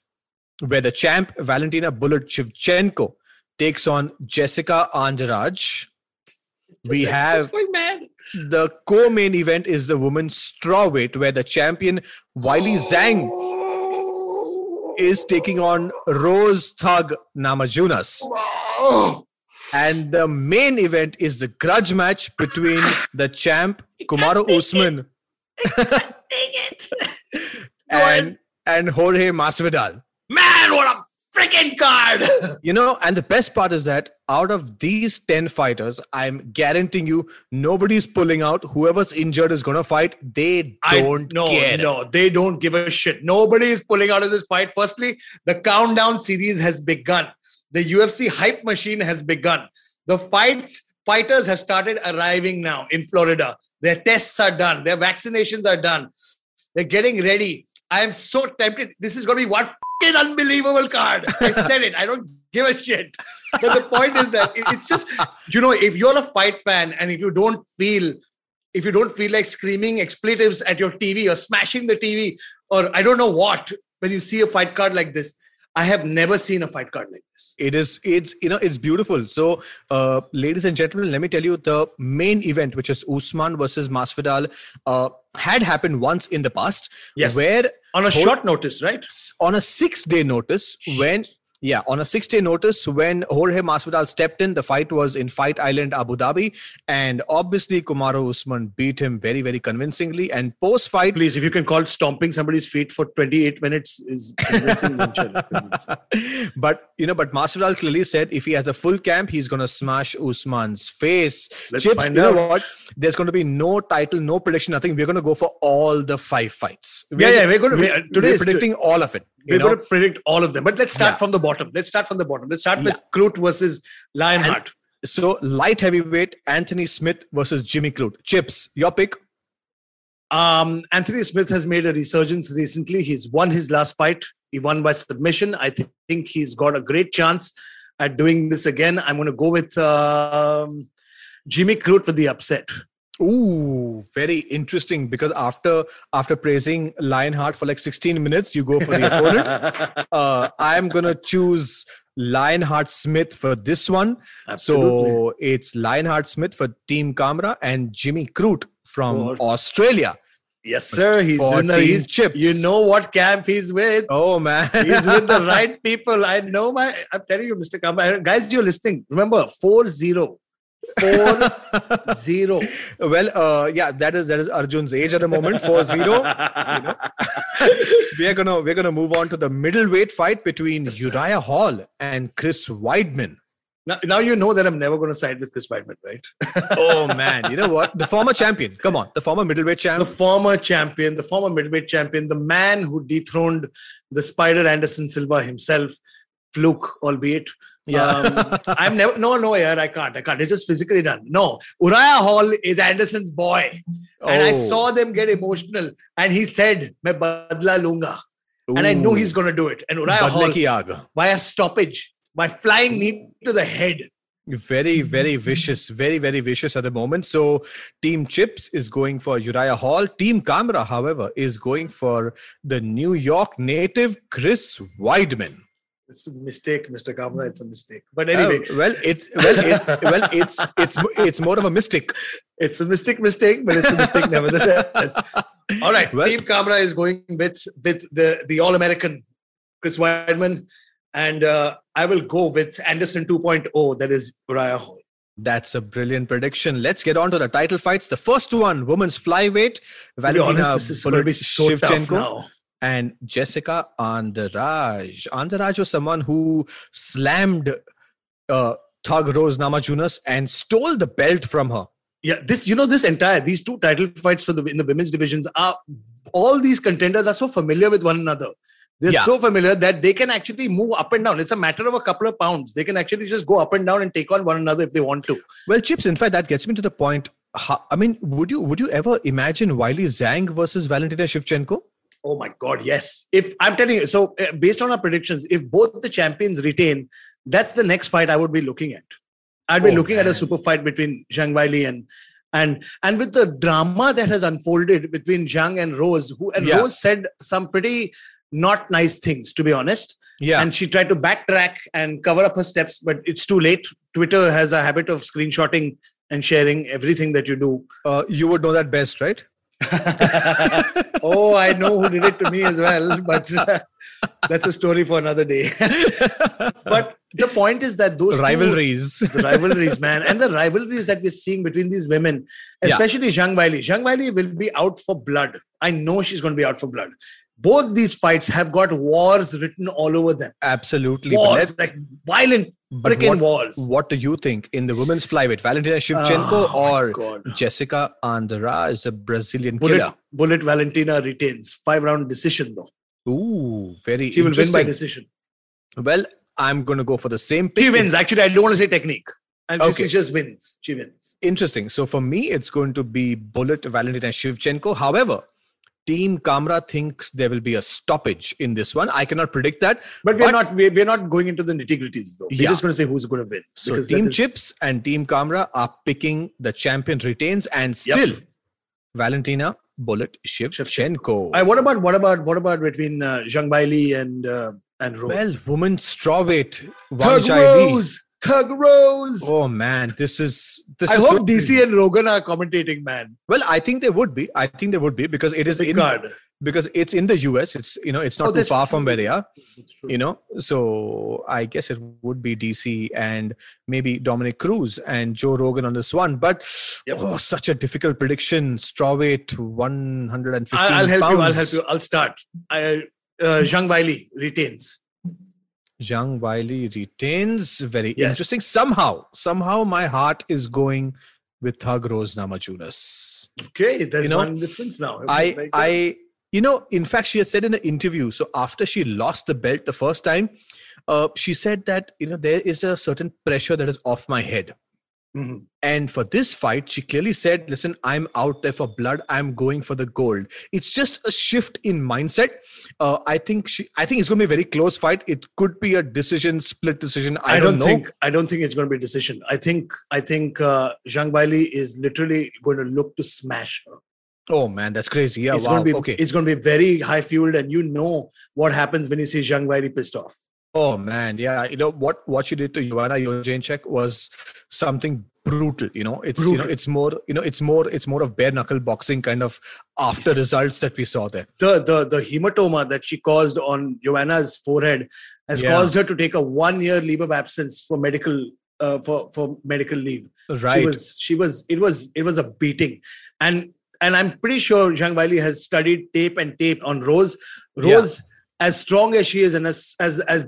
where the champ Valentina Bulut Shevchenko takes on Jessica Andrade. We have the co-main event is the women's strawweight, where the champion Wiley Zhang is taking on Rose Thug Namajunas. And the main event is the grudge match between the champ Kamaru Usman and Jorge Masvidal. Man, what a freaking card! You know, and the best part is that out of these 10 fighters, I'm guaranteeing you nobody's pulling out. Whoever's injured is going to fight. They don't care. No, they don't give a shit. Nobody is pulling out of this fight. Firstly, the countdown series has begun. The UFC hype machine has begun. The fighters have started arriving now in Florida. Their tests are done. Their vaccinations are done. They're getting ready. I am so tempted. This is going to be one fucking unbelievable card. I said it. I don't give a shit. But the point is that it's just, you know, if you're a fight fan and if you don't feel like screaming expletives at your TV or smashing the TV or I don't know what, when you see a fight card like this, I have never seen a fight card like this. It's beautiful. So, ladies and gentlemen, let me tell you, the main event, which is Usman versus Masvidal, had happened once in the past. Yes. Where on a short notice, right? On a 6-day notice, when Yeah, on a 6-day notice, when Jorge Masvidal stepped in, the fight was in Fight Island, Abu Dhabi. And obviously, Kamaru Usman beat him very, very convincingly. And post-fight... Please, if you can call stomping somebody's feet for 28 minutes is convincing. But Masvidal clearly said if he has a full camp, he's going to smash Usman's face. Let's find out. You know what? There's going to be no title, no prediction, nothing. We're going to go for all the 5 fights. We're predicting all of it. We're going to predict all of them. But let's start from the bottom. Let's start with Klute versus Lionheart. So, light heavyweight, Anthony Smith versus Jimmy Klute. Chips, your pick? Anthony Smith has made a resurgence recently. He's won his last fight. He won by submission. I think he's got a great chance at doing this again. I'm going to go with Jimmy Klute for the upset. Ooh, very interesting, because after praising Lionheart for like 16 minutes, you go for the opponent. I'm going to choose Lionheart Smith for this one. Absolutely. So it's Lionheart Smith for Team Kamra and Jimmy Klute from Australia. Yes, sir. He's Chips. You know what camp he's with. Oh, man. He's with the right people. I'm telling you, Mr. Kamra. Guys, you're listening. Remember, 4-0. 4-0. Well, that is Arjun's age at the moment. 4-0. You know? We're gonna move on to the middleweight fight between Uriah Hall and Chris Weidman. Now you know that I'm never going to side with Chris Weidman, right? Oh man, you know what? The former champion. Come on, the former middleweight champion. The man who dethroned the Spider Anderson Silva himself. Fluke, albeit. Yeah. I'm never. No, yeah, I can't. It's just physically done. No, Uriah Hall is Anderson's boy, and I saw them get emotional. And he said, "Main badla lunga," and I know he's gonna do it. And Uriah Hall, by a stoppage, by flying knee to the head. Very, very vicious. Very, very vicious at the moment. So Team Chips is going for Uriah Hall. Team Kamra, however, is going for the New York native Chris Weidman. It's a mistake, Mr. Kamra. It's a mistake. But anyway, it's more of a mistake. It's a mistake, but it's a mistake nevertheless. All right, Team Kamra is going with the All American Chris Weidman, and I will go with Anderson 2.0. That is Uriah Hall. That's a brilliant prediction. Let's get on to the title fights. The first one, women's flyweight, Valentina Shevchenko. And Jessica Andrade. Andrade was someone who slammed Thug Rose Namajunas and stole the belt from her. Yeah, these two title fights in the women's divisions are, all these contenders are so familiar with one another. They're so familiar that they can actually move up and down. It's a matter of a couple of pounds. They can actually just go up and down and take on one another if they want to. Well, Chips, in fact, that gets me to the point. I mean, would you ever imagine Wiley Zhang versus Valentina Shevchenko? Oh my God, yes. If I'm telling you, so based on our predictions, if both the champions retain, that's the next fight I would be looking at. I'd be looking at a super fight between Zhang Weili and with the drama that has unfolded between Zhang and Rose, Rose said some pretty not nice things, to be honest. Yeah. And she tried to backtrack and cover up her steps, but it's too late. Twitter has a habit of screenshotting and sharing everything that you do. You would know that best, right? I know who did it to me as well, but that's a story for another day. But the point is that those rivalries, and the rivalries that we're seeing between these women, especially Zhang Weili. Zhang Weili will be out for blood. I know she's going to be out for blood. Both these fights have got wars written all over them. Absolutely. Wars, like violent freaking wars. What do you think in the women's flyweight? Valentina Shevchenko or Jessica Andrade is a Brazilian killer? Bullet Valentina retains. 5-round decision though. Ooh, very interesting. She will win by decision. Well, I'm going to go for the same pick. She wins. Actually, I don't want to say technique. She just wins. She wins. Interesting. So for me, it's going to be Bullet Valentina Shevchenko. However, Team Kamra thinks there will be a stoppage in this one. I cannot predict that. But we're not going into the nitty-gritties though. We're just going to say who's going to win. So Team Chips and Team Kamra are picking the champion retains and still Valentina Bullet Shevchenko. What about between Zhang Weili and Rose? Well, women strawweight. Thug Rose. Oh man, I hope DC and Rogan are commentating, man. Well, I think they would be because it is in because it's in the US. It's, you know, it's not too far from where they are, you know. So I guess it would be DC and maybe Dominic Cruz and Joe Rogan on this one. But such a difficult prediction. Strawweight 115 pounds. I'll help you. I'll start. Zhang Weili retains. Zhang Weili retains. Very interesting. Somehow my heart is going with Thug Rose Namajunas. Okay, there's one difference now. In fact, she had said in an interview, so after she lost the belt the first time, she said that, there is a certain pressure that is off my head. Mm-hmm. And for this fight, she clearly said, listen, I'm out there for blood. I'm going for the gold. It's just a shift in mindset. I think it's going to be a very close fight. It could be a decision, split decision. I don't think it's going to be a decision. I think Zhang Weili is literally going to look to smash her. Oh man, that's crazy. Yeah, it's going to be very high fueled, and you know what happens when you see Zhang Weili pissed off. Oh man, yeah. What she did to Joanna Jędrzejczyk was something brutal. It's more of bare knuckle boxing kind of after results that we saw there. The hematoma that she caused on Joanna's forehead has caused her to take a 1 year leave of absence for medical medical leave. Right. It was a beating, and I'm pretty sure Zhang Weili has studied tape on Rose. Rose. Yeah. As strong as she is and as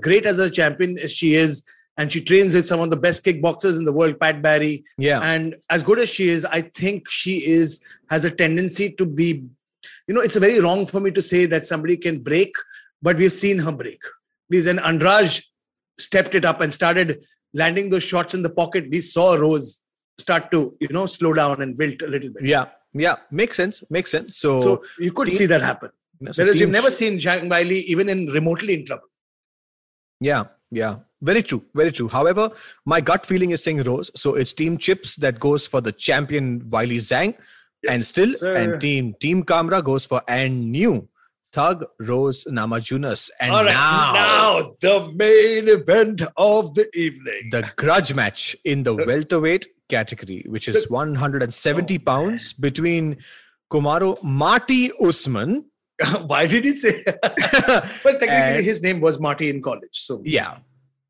great as a champion as she is, and she trains with some of the best kickboxers in the world, Pat Barry. Yeah. And as good as she is, I think she has a tendency to be, it's very wrong for me to say that somebody can break, but we've seen her break. Because when Andrade stepped it up and started landing those shots in the pocket, we saw Rose start to, slow down and wilt a little bit. Yeah. Yeah. Makes sense. So you could see that happen. Whereas you've never seen Zhang Weili even remotely in trouble. Yeah. Very true. However, my gut feeling is saying Rose. So it's Team Chips that goes for the champion Weili Zhang. Yes, and still, sir. And Team Kamra goes for and new Thug Rose Namajunas. And all right, now the main event of the evening. The grudge match in the welterweight category, which is 170 pounds between Kamaru Marty Usman. Why did he say? Well, technically, his name was Marty in college. So yeah.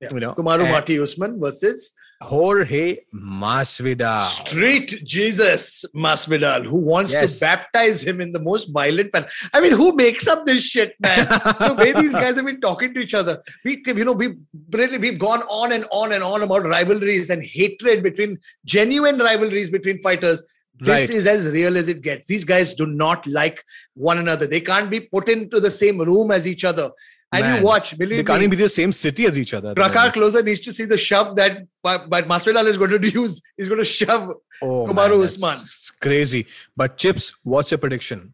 Kamaru Marty Usman versus Jorge Masvidal, Street Jesus Masvidal, who wants to baptize him in the most violent manner. I mean, who makes up this shit, man? The way these guys have been talking to each other, we've gone on and on about rivalries and hatred between genuine rivalries between fighters. This is as real as it gets. These guys do not like one another. They can't be put into the same room as each other. And man, you watch, believe me. They can't even be the same city as each other. Drakkar Klose needs to see the shove that Masvidal is going to use. He's going to shove Kamaru Usman. It's crazy. But Chips, what's your prediction?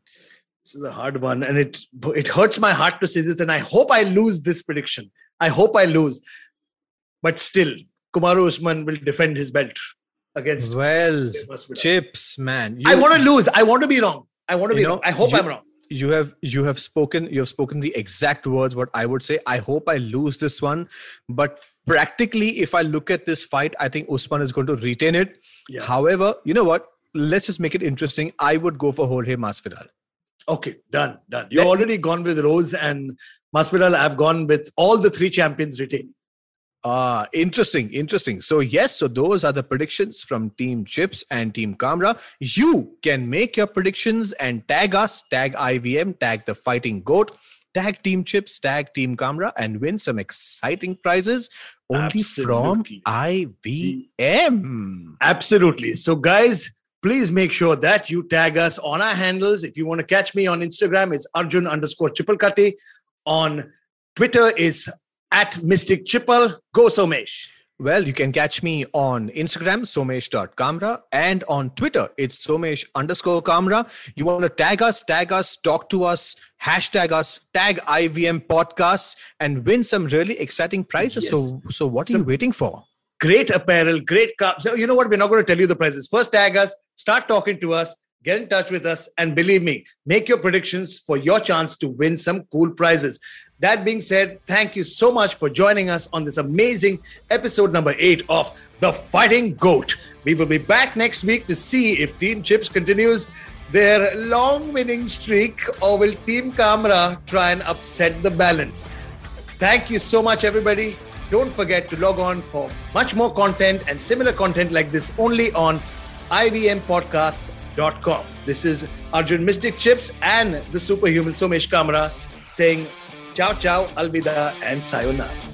This is a hard one. And it hurts my heart to say this. And I hope I lose this prediction. But still, Kamaru Usman will defend his belt. Against Chips, man. I want to lose. I want to be wrong. I want to be wrong. I hope I'm wrong. You have spoken the exact words what I would say. I hope I lose this one. But practically, if I look at this fight, I think Usman is going to retain it. Yeah. However, you know what? Let's just make it interesting. I would go for Jorge Masvidal. Okay, done. You've already gone with Rose and Masvidal. I've gone with all the three champions retaining. Interesting. So those are the predictions from Team Chips and Team Kamra. You can make your predictions and tag us, tag IVM, tag The Fighting Goat, tag Team Chips, tag Team Kamra, and win some exciting prizes only from IVM. Absolutely. So guys, please make sure that you tag us on our handles. If you want to catch me on Instagram, it's Arjun_Chipalkatti. On Twitter is @ Mystic Chipal. Go Somesh. Well, you can catch me on Instagram, Somesh.Kamra. And on Twitter, it's Somesh_Kamra. You want to tag us, talk to us, hashtag us, tag IVM podcasts, and win some really exciting prizes. Yes. So what are you waiting for? Great apparel, great cups. So you know what? We're not going to tell you the prizes. First, tag us, start talking to us, get in touch with us, and believe me, make your predictions for your chance to win some cool prizes. That being said, thank you so much for joining us on this amazing episode number 8 of The Fighting Goat. We will be back next week to see if Team Chips continues their long winning streak, or will Team Kamra try and upset the balance? Thank you so much, everybody. Don't forget to log on for much more content and similar content like this only on ivmpodcasts.com. This is Arjun Mystic Chips and the superhuman Somesh Kamra saying ciao, ciao, alvida and sayonara.